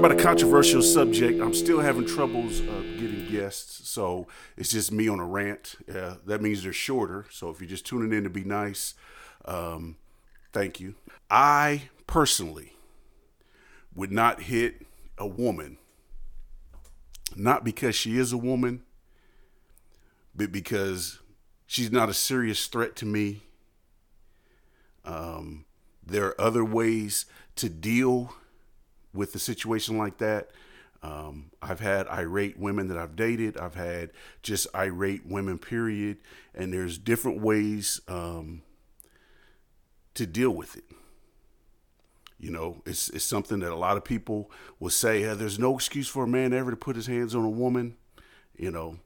about a controversial subject. I'm still having troubles getting guests, so it's just me on a rant. That means they're shorter, so if you're just tuning in to be nice, thank you. I personally would not hit a woman, not because she is a woman, but because she's not a serious threat to me. There are other ways to deal with a situation like that. I've had irate women that I've dated. I've had just irate women, period. And there's different ways to deal with it. You know, it's something that a lot of people will say, there's no excuse for a man ever to put his hands on a woman. You know,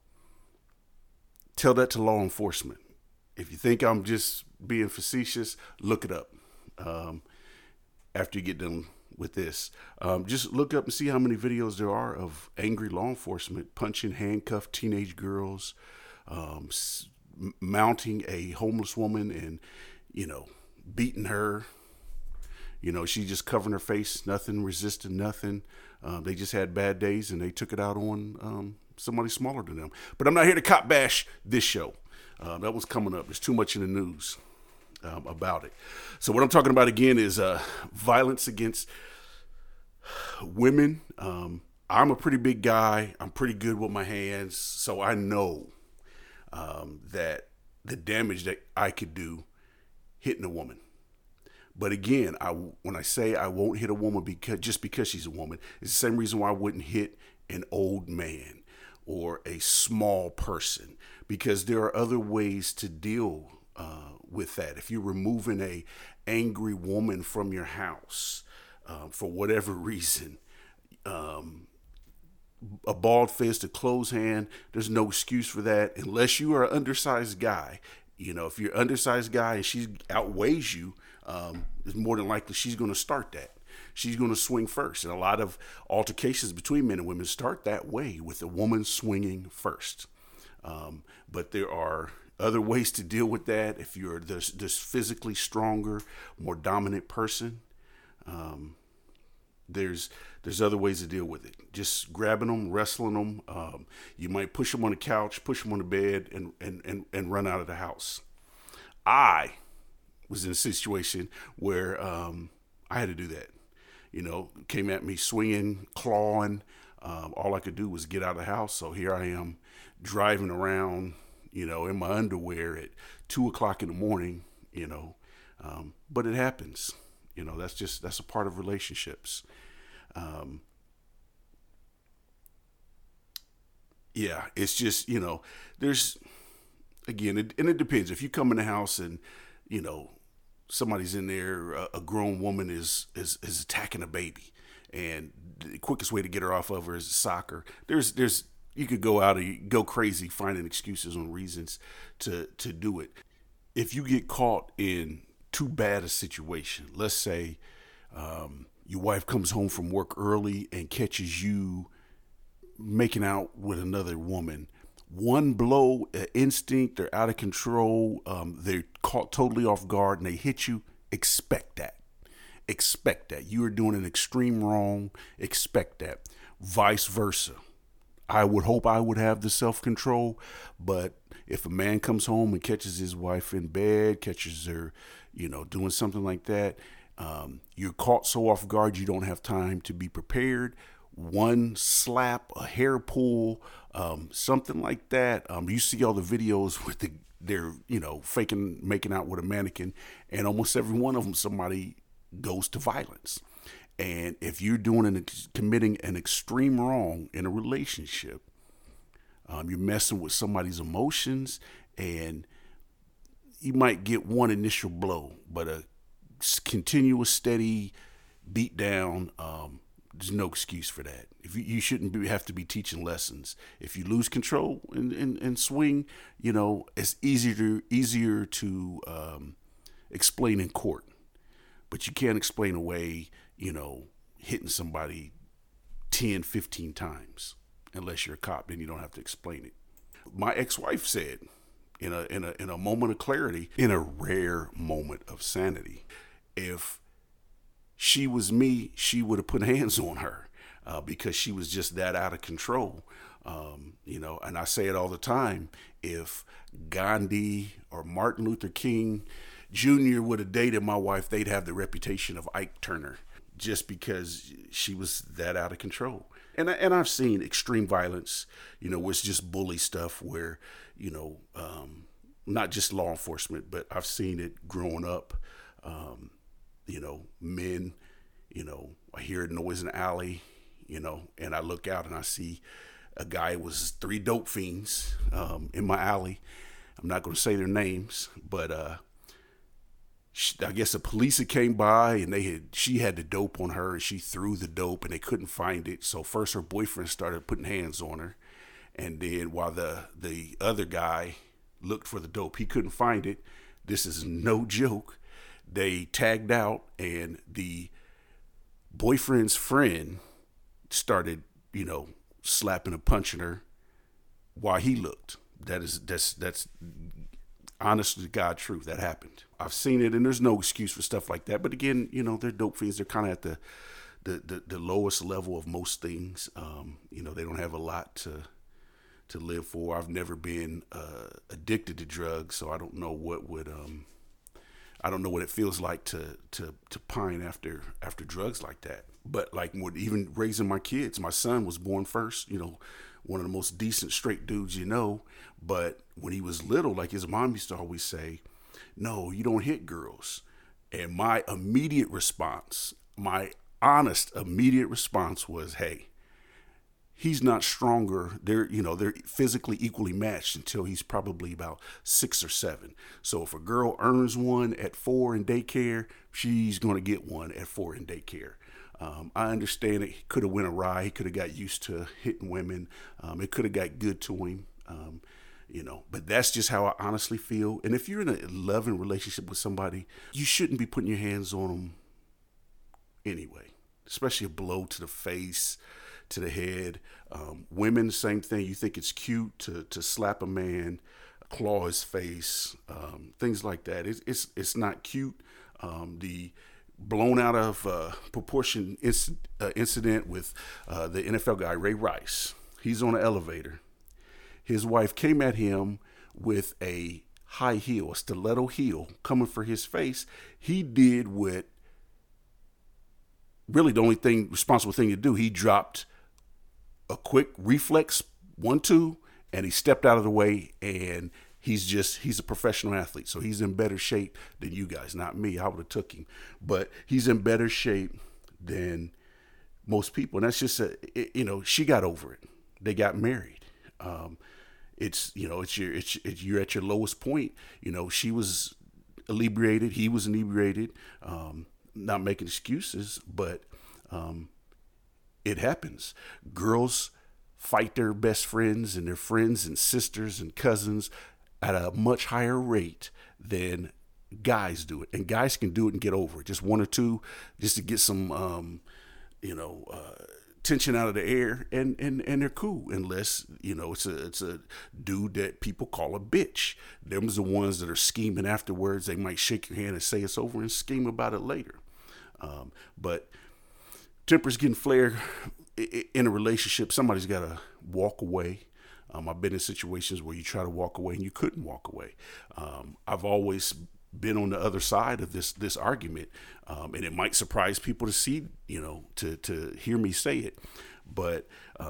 tell that to law enforcement. If you think I'm just being facetious, look it up. After you get done with this, just look up and see how many videos there are of angry law enforcement punching handcuffed teenage girls, mounting a homeless woman and, you know, beating her. You know, she just covering her face, nothing, resisting nothing. They just had bad days and they took it out on somebody smaller than them. But I'm not here to cop bash this show. That was coming up. There's too much in the news about it. So what I'm talking about again is violence against women. I'm a pretty big guy. I'm pretty good with my hands. So I know that the damage that I could do hitting a woman. But again, when I say I won't hit a woman because she's a woman, it's the same reason why I wouldn't hit an old man or a small person, because there are other ways to deal with that. If you're removing a angry woman from your house for whatever reason, a bald fist, a closed hand, there's no excuse for that unless you are an undersized guy. You know, if you're an undersized guy and she outweighs you, it's more than likely she's going to start that. She's going to swing first. And a lot of altercations between men and women start that way, with a woman swinging first. But there are other ways to deal with that. If you're this physically stronger, more dominant person, there's other ways to deal with it. Just grabbing them, wrestling them. You might push them on the couch, push them on the bed, and run out of the house. I was in a situation where I had to do that. You know, came at me swinging, clawing. All I could do was get out of the house. So here I am driving around, you know, in my underwear at 2:00 in the morning, you know, but it happens. You know, that's a part of relationships. Yeah, it's just, you know, there's, again, it depends. If you come in the house and, you know, somebody's in there, a grown woman is attacking a baby, and the quickest way to get her off of her is soccer. There's you could go out and go crazy finding excuses and reasons to do it. If you get caught in too bad a situation, let's say your wife comes home from work early and catches you making out with another woman, one blow, instinct, they're out of control, they're caught totally off guard and they hit you, expect that you are doing an extreme wrong. Expect that. Vice versa, I would hope I would have the self-control, but if a man comes home and catches his wife in bed, catches her, you know, doing something like that, you're caught so off guard, you don't have time to be prepared. One slap, a hair pull, something like that. You see all the videos with they're, you know, faking, making out with a mannequin, and almost every one of them, somebody goes to violence. And if you're committing an extreme wrong in a relationship, you're messing with somebody's emotions, and you might get one initial blow, but a continuous, steady beat down. There's no excuse for that. If you shouldn't have to be teaching lessons. If you lose control and swing, you know, it's easier to explain in court. But you can't explain away, you know, hitting somebody 10, 15 times, unless you're a cop, then you don't have to explain it. My ex-wife said in a moment of clarity, in a rare moment of sanity, if she was me, she would have put hands on her. because she was just that out of control. And I say it all the time, if Gandhi or Martin Luther King Jr. would have dated my wife, they'd have the reputation of Ike Turner, just because she was that out of control. And I've seen extreme violence, where it's just bully stuff where, not just law enforcement, but I've seen it growing up. Men, I hear a noise in the alley, and I look out and I see a guy was 3 dope fiends in my alley. I'm not going to say their names, but I guess the police had came by and she had the dope on her, and she threw the dope and they couldn't find it. So first her boyfriend started putting hands on her, and then while the other guy looked for the dope, he couldn't find it. This is no joke. They tagged out, and the boyfriend's friend started, slapping and punching her while he looked. That's honest to God truth. That happened. I've seen it, and there's no excuse for stuff like that. But again, they're dope fiends. They're kind of at the lowest level of most things. They don't have a lot to live for. I've never been addicted to drugs, so I don't know what it feels like to pine after drugs like that. But like even raising my kids, my son was born first, one of the most decent straight dudes, but when he was little, like his mom used to always say, no, you don't hit girls. And my honest immediate response was, hey, he's not stronger. They're physically equally matched until he's probably about 6 or 7. So if a girl earns one at 4 in daycare, she's going to get one at 4 in daycare. I understand it could have went awry. He could have got used to hitting women. It could have got good to him, but that's just how I honestly feel. And if you're in a loving relationship with somebody, you shouldn't be putting your hands on them anyway, especially a blow to the face, to the head. Women, same thing. You think it's cute to slap a man, claw his face, things like that. It's not cute. The blown out of proportion incident with the NFL guy, Ray Rice. He's on an elevator. His wife came at him with a high heel, a stiletto heel coming for his face. He did what really the only thing responsible thing to do. He dropped a quick reflex 1-2 and he stepped out of the way, and he's a professional athlete, so he's in better shape than you guys. Not me, I would have took him, but he's in better shape than most people. And that's just she got over it. They got married. You're at your lowest point. She was inebriated. He was inebriated. Not making excuses, but it happens. Girls fight their best friends and their friends and sisters and cousins at a much higher rate than guys do it. And guys can do it and get over it. Just 1 or 2, just to get some, tension out of the air, and they're cool. Unless, it's a dude that people call a bitch. Them's the ones that are scheming afterwards. They might shake your hand and say it's over and scheme about it later. But tempers getting flared in a relationship. Somebody's got to walk away. I've been in situations where you try to walk away and you couldn't walk away. I've always been on the other side of this argument, and it might surprise people to see, to hear me say it. But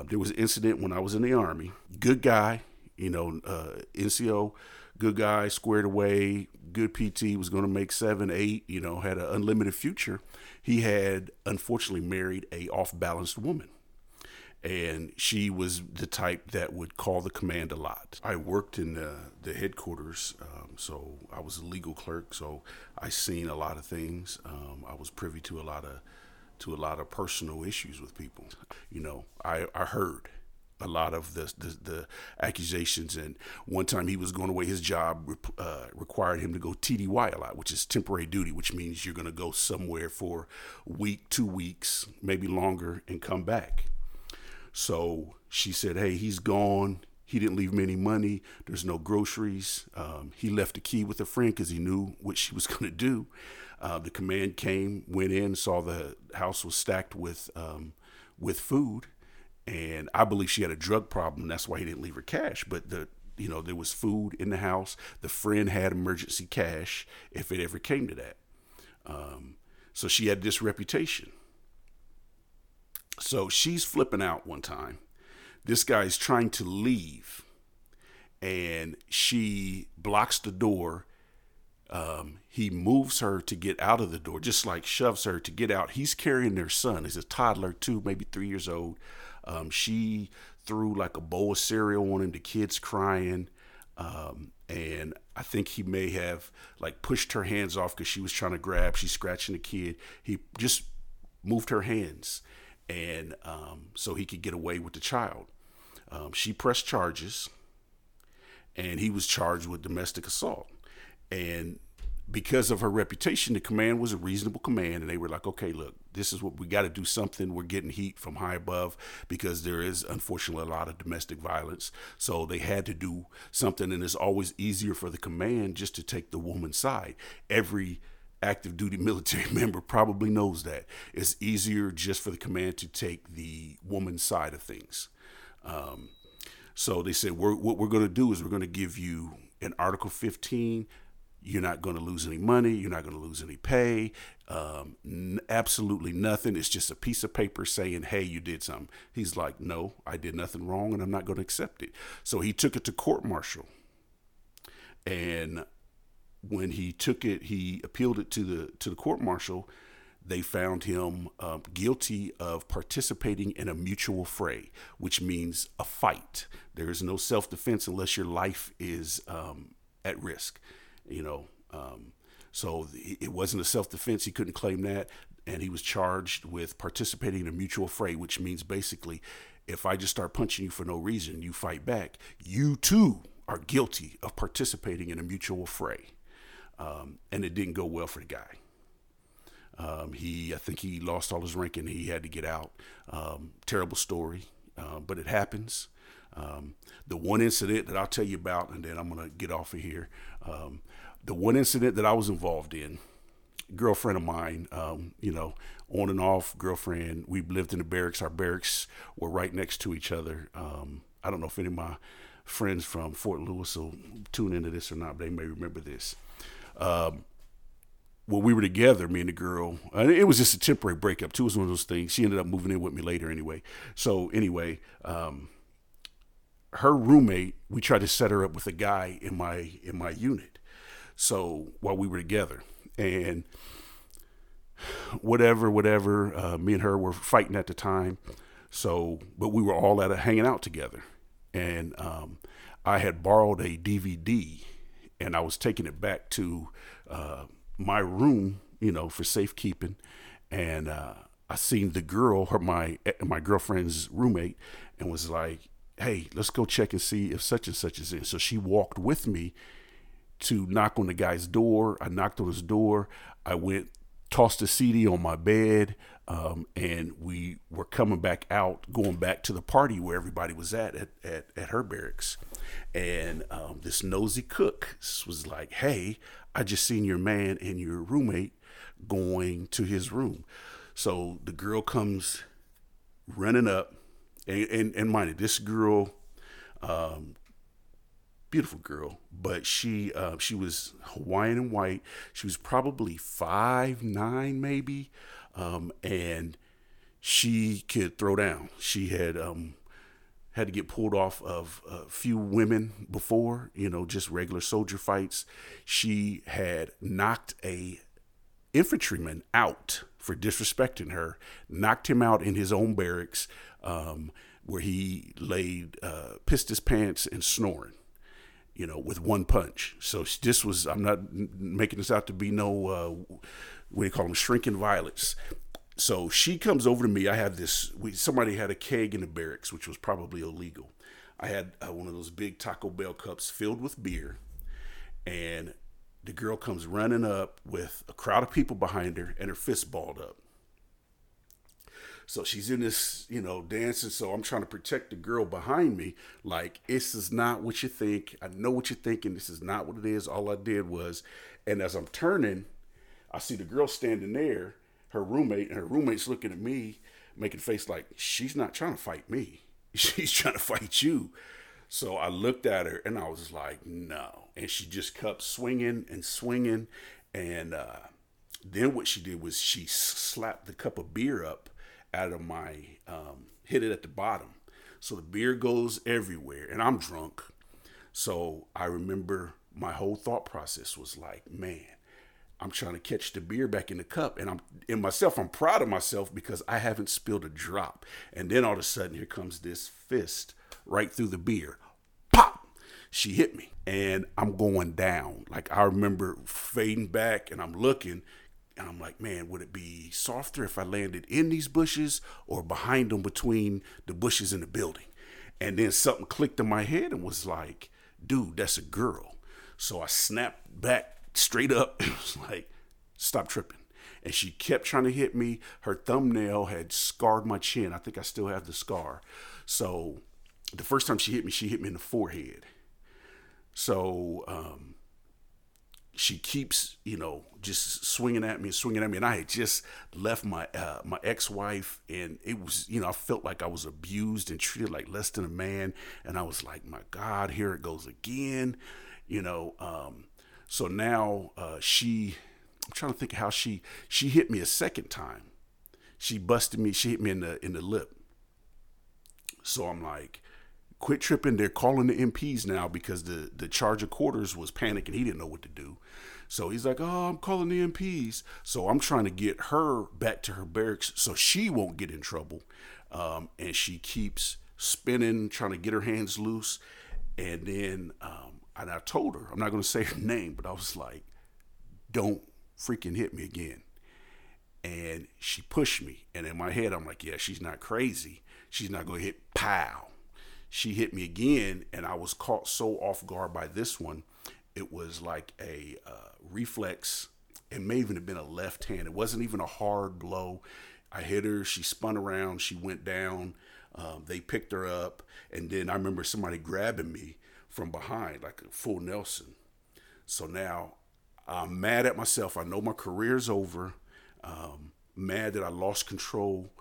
there was an incident when I was in the Army. Good guy, NCO, good guy, squared away, good PT, was going to make 7, 8, had an unlimited future. He had unfortunately married a off-balanced woman. And she was the type that would call the command a lot. I worked in the headquarters, so I was a legal clerk. So I seen a lot of things. I was privy to a lot of personal issues with people. I heard a lot of the accusations. And one time he was going away. His job required him to go TDY a lot, which is temporary duty, which means you're going to go somewhere for a week, 2 weeks, maybe longer, and come back. So she said, hey, he's gone. He didn't leave me any money. There's no groceries. He left the key with a friend because he knew what she was going to do. The command came, went in, saw the house was stacked with food. And I believe she had a drug problem. That's why he didn't leave her cash. But there was food in the house. The friend had emergency cash if it ever came to that. So she had this reputation. So she's flipping out one time. This guy's trying to leave, and she blocks the door. He moves her to get out of the door, just like shoves her to get out. He's carrying their son. He's a toddler, 2, maybe 3 years old. She threw like a bowl of cereal on him. The kid's crying. And I think he may have like pushed her hands off because she was trying to grab. She's scratching the kid. He just moved her hands, and so he could get away with the child. She pressed charges, and he was charged with domestic assault. And because of her reputation, the command was a reasonable command. And they were like, okay, look, this is what we got to do something. We're getting heat from high above because there is, unfortunately, a lot of domestic violence. So they had to do something. And it's always easier for the command just to take the woman's side. Every active duty military member probably knows that. It's easier just for the command to take the woman's side of things. So they said, what we're going to do is we're going to give you an Article 15. You're not going to lose any money. You're not going to lose any pay. Absolutely nothing. It's just a piece of paper saying, hey, you did something. He's like, no, I did nothing wrong, and I'm not going to accept it. So he took it to court martial. And when he took it, he appealed it to the court martial. They found him guilty of participating in a mutual fray, which means a fight. There is no self-defense unless your life is at risk. It wasn't a self-defense. He couldn't claim that. And he was charged with participating in a mutual fray, which means basically, if I just start punching you for no reason, you fight back, you too are guilty of participating in a mutual fray. And it didn't go well for the guy. I think he lost all his rank and he had to get out. Terrible story, but it happens. The one incident that I'll tell you about, and then I'm going to get off of here. The one incident that I was involved in, girlfriend of mine, on and off girlfriend, we lived in the barracks. Our barracks were right next to each other. I don't know if any of my friends from Fort Lewis will tune into this or not, but they may remember this. When we were together, me and the girl, and it was just a temporary breakup too. It was one of those things. She ended up moving in with me later anyway. So anyway, her roommate, we tried to set her up with a guy in my unit. So while we were together, and whatever, me and her were fighting at the time. So, but we were all hanging out together, and I had borrowed a DVD, and I was taking it back to my room, for safekeeping, and I seen the girl, my girlfriend's roommate, and was like, hey, let's go check and see if such and such is in. So she walked with me to knock on the guy's door. I knocked on his door. I went, tossed a CD on my bed, and we were coming back out, going back to the party where everybody was at her barracks. And this nosy cook was like, hey, I just seen your man and your roommate going to his room. So the girl comes running up. And mind it, this girl, beautiful girl, but she was Hawaiian and white. She was probably 5'9", maybe, and she could throw down. She had had to get pulled off of a few women before, just regular soldier fights. She had knocked a infantryman out for disrespecting her, knocked him out in his own barracks, where he laid, pissed his pants and snoring, with one punch. So this was, I'm not making this out to be no, what do you call them, shrinking violets. So she comes over to me. I have this, somebody had a keg in the barracks, which was probably illegal. I had one of those big Taco Bell cups filled with beer, and the girl comes running up with a crowd of people behind her and her fist balled up. So she's in this, dancing. So I'm trying to protect the girl behind me. Like, this is not what you think. I know what you're thinking. This is not what it is. All I did was, and as I'm turning, I see the girl standing there, her roommate, and her roommate's looking at me, making face like, she's not trying to fight me. She's trying to fight you. So I looked at her and I was like, no. And she just kept swinging and swinging. And then what she did was she slapped the cup of beer up out of my, hit it at the bottom. So the beer goes everywhere and I'm drunk. So I remember my whole thought process was like, man, I'm trying to catch the beer back in the cup. And I'm proud of myself because I haven't spilled a drop. And then all of a sudden, here comes this fist right through the beer. Pop! She hit me. And I'm going down. Like, I remember fading back and I'm looking. And I'm like, man, would it be softer if I landed in these bushes or behind them between the bushes and the building? And then something clicked in my head and was like, dude, that's a girl. So I snapped back straight up. It was like, stop tripping. And she kept trying to hit me. Her thumbnail had scarred my chin. I think I still have the scar. So the first time she hit me in the forehead. So, she keeps, just swinging at me. And I had just left my my ex-wife, and it was, I felt like I was abused and treated like less than a man. And I was like, my God, here it goes again, So now I'm trying to think how she hit me a second time. She busted me. She hit me in the lip. So I'm like, quit tripping. They're calling the MPs now because the charge of quarters was panicking. He didn't know what to do. So he's like, oh, I'm calling the MPs. So I'm trying to get her back to her barracks so she won't get in trouble. And she keeps spinning, trying to get her hands loose. And then I told her, I'm not going to say her name, but I was like, don't freaking hit me again. And she pushed me. And in my head, I'm like, yeah, she's not crazy. She's not going to hit pow. She hit me again, and I was caught so off guard by this one. It was like a reflex. It may even have been a left hand. It wasn't even a hard blow. I hit her. She spun around. She went down. They picked her up. And then I remember somebody grabbing me from behind, like a full Nelson. So now I'm mad at myself. I know my career's over. Mad that I lost control.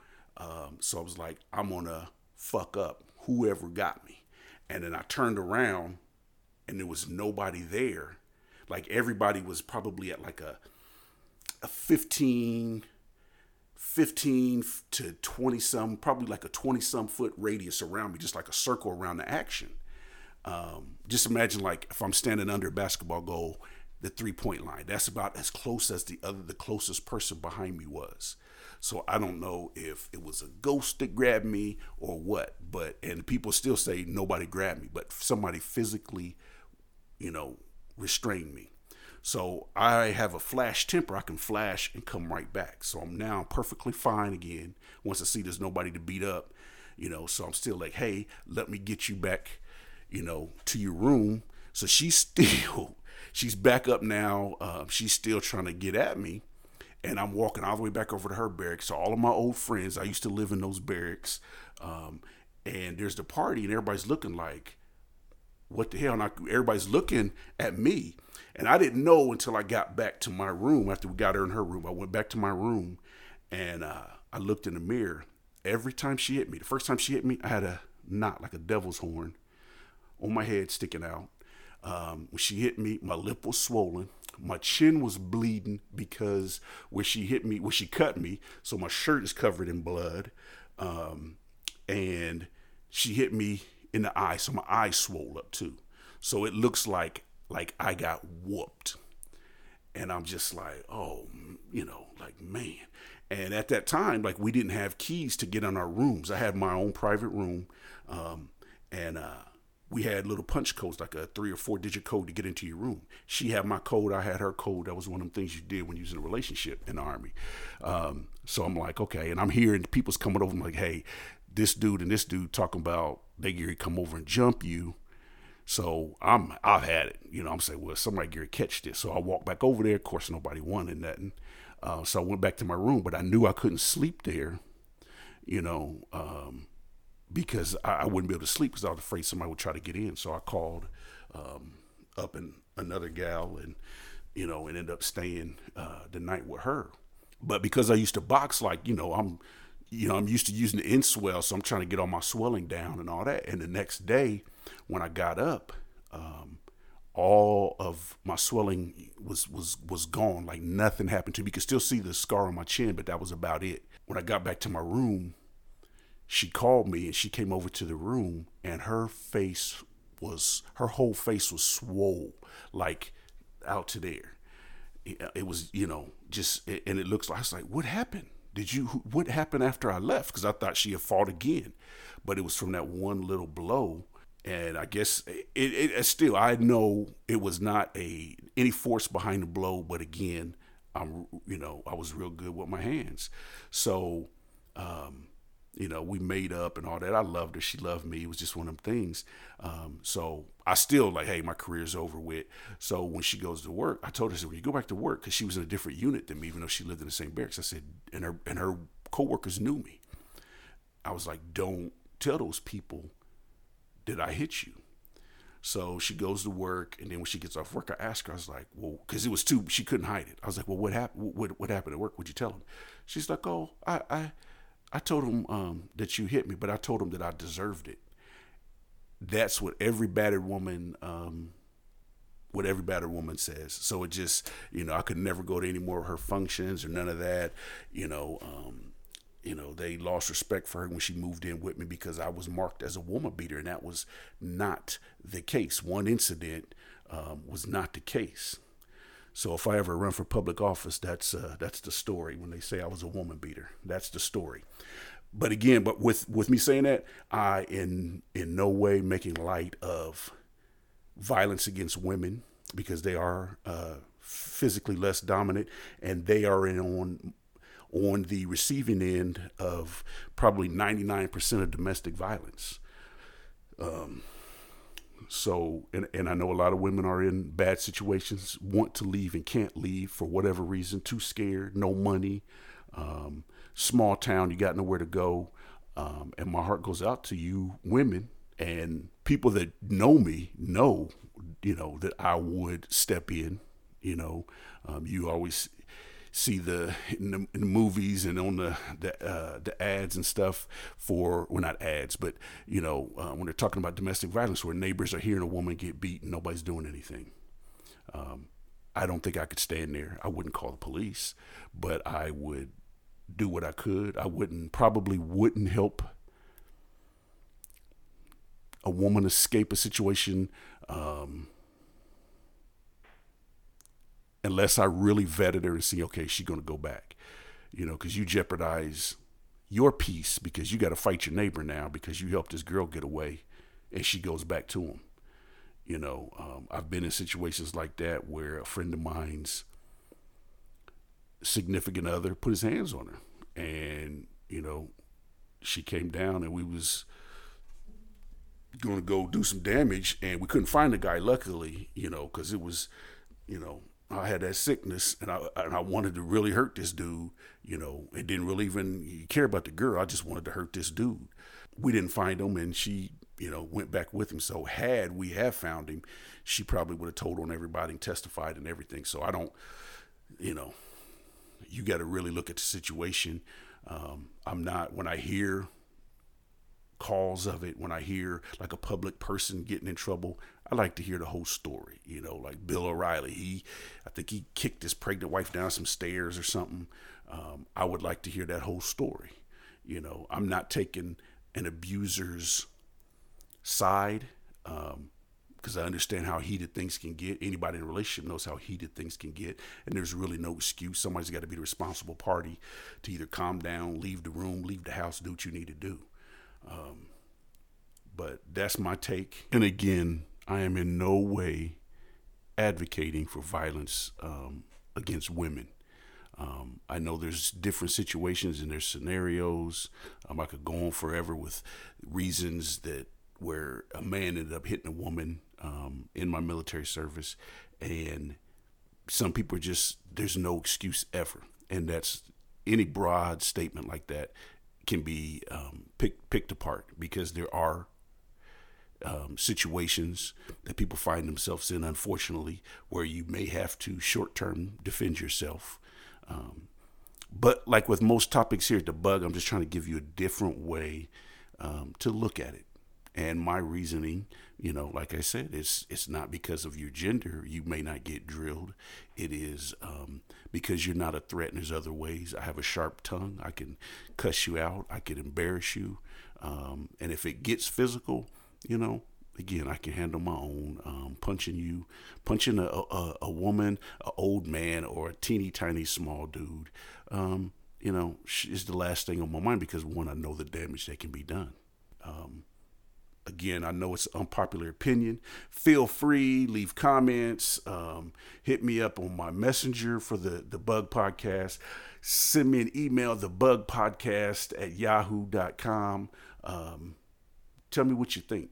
So I was like, I'm going to fuck up whoever got me. And then I turned around and there was nobody there. Like, everybody was probably at like a 15 to 20 some, probably like a 20 some foot radius around me, just like a circle around the action. Just imagine like if I'm standing under a basketball goal, the 3-point line, that's about as close as the closest person behind me was. So I don't know if it was a ghost that grabbed me or what, and people still say nobody grabbed me, but somebody physically, restrained me. So I have a flash temper. I can flash and come right back. So I'm now perfectly fine again. Once I see there's nobody to beat up, so I'm still like, hey, let me get you back, to your room. So she's back up now. She's still trying to get at me. And I'm walking all the way back over to her barracks. So all of my old friends, I used to live in those barracks. And there's the party and everybody's looking like, what the hell? And everybody's looking at me. And I didn't know until I got back to my room. After we got her in her room, I went back to my room and I looked in the mirror. Every time she hit me, the first time she hit me, I had a knot like a devil's horn on my head sticking out. When she hit me, my lip was swollen. My chin was bleeding because where she hit me, where she cut me. So my shirt is covered in blood. And she hit me in the eye. So my eye swole up too. So it looks like I got whooped. And I'm just like, oh, like, man. And at that time, like, we didn't have keys to get in our rooms. I had my own private room. We had little punch codes, like a 3 or 4 digit code to get into your room. She had my code. I had her code. That was one of the things you did when you was in a relationship in the Army. So I'm like, okay. And I'm here and people's coming over. I'm like, hey, this dude and this dude talking about they Gary come over and jump you. So I've had it. I'm saying, well, somebody Gary catch this. So I walked back over there. Of course, nobody wanted nothing. So I went back to my room, but I knew I couldn't sleep there, because I wouldn't be able to sleep because I was afraid somebody would try to get in. So I called up and another gal and, and ended up staying the night with her. But because I used to box, like, I'm you know, I'm used to using the InSwell, so I'm trying to get all my swelling down and all that. And the next day when I got up, all of my swelling was gone. Like nothing happened to me. You could still see the scar on my chin, but that was about it. When I got back to my room, she called me and she came over to the room, and her whole face was swole, like out to there. It was, you know, just, and it looks like, I was like, what happened? What happened after I left? Because I thought she had fought again, but it was from that one little blow. And I guess it still, I know it was not any force behind the blow, but again, I was real good with my hands. So, we made up and all that. I loved her. She loved me. It was just one of them things. So I still like, hey, my career's over with. So when she goes to work, I told her, I said, when you go back to work, because she was in a different unit than me, even though she lived in the same barracks. I said, and her coworkers knew me. I was like, don't tell those people that I hit you. So she goes to work, and then when she gets off work, I asked her, I was like, well, because it was too, she couldn't hide it. I was like, well, what happened? What happened at work? What'd you tell them? She's like, oh, I told him that you hit me, but I told him that I deserved it. That's what every battered woman, says. So it just, I could never go to any more of her functions or none of that. They lost respect for her when she moved in with me because I was marked as a woman beater, and that was not the case. One incident was not the case. So if I ever run for public office, that's the story. When they say I was a woman beater, that's the story. But again, with me saying that, I in no way making light of violence against women, because they are physically less dominant, and they are on the receiving end of probably 99% of domestic violence. So, and I know a lot of women are in bad situations, want to leave and can't leave for whatever reason, too scared, no money, small town, you got nowhere to go. And my heart goes out to you women, and people that know me know, that I would step in, you always see in the movies and on the ads and stuff for, well, not ads, but when they're talking about domestic violence, where neighbors are hearing a woman get beat and nobody's doing anything. I don't think I could stand there. I wouldn't call the police, but I would do what I could. I probably wouldn't help a woman escape a situation, unless I really vetted her and see, okay, she's going to go back, because you jeopardize your peace, because you got to fight your neighbor now because you helped this girl get away and she goes back to him. I've been in situations like that where a friend of mine's significant other put his hands on her, and, she came down and we was going to go do some damage, and we couldn't find the guy, luckily, because it was, I had that sickness, and I wanted to really hurt this dude, and didn't really even care about the girl. I just wanted to hurt this dude. We didn't find him, and she, went back with him. So had we have found him, she probably would have told on everybody and testified and everything. So I don't, you got to really look at the situation. When I hear cause of it, when I hear like a public person getting in trouble, I like to hear the whole story, like Bill O'Reilly, I think he kicked his pregnant wife down some stairs or something. I would like to hear that whole story. I'm not taking an abuser's side, because I understand how heated things can get. Anybody in a relationship knows how heated things can get, and there's really no excuse. Somebody's got to be the responsible party to either calm down, leave the room, leave the house, do what you need to do. But that's my take. And again, I am in no way advocating for violence against women. I know there's different situations and there's scenarios. I could go on forever with reasons that where a man ended up hitting a woman in my military service, and some people are just, there's no excuse ever. And that's, any broad statement like that can be picked apart, because there are situations that people find themselves in, unfortunately, where you may have to short-term defend yourself. But like with most topics here at The Bug, I'm just trying to give you a different way to look at it. And my reasoning, you know, like I said, it's not because of your gender. You may not get drilled. It is because you're not a threat, and there's other ways. I have a sharp tongue. I can cuss you out. I can embarrass you. And if it gets physical, you know, again, I can handle my own. Punching a woman, an old man, or a teeny tiny small dude, you know, is the last thing on my mind because, one, I know the damage that can be done. Again, I know it's an unpopular opinion. Feel free, leave comments, hit me up on my messenger for the Bug Podcast. Send me an email, thebugpodcast@yahoo.com. Tell me what you think.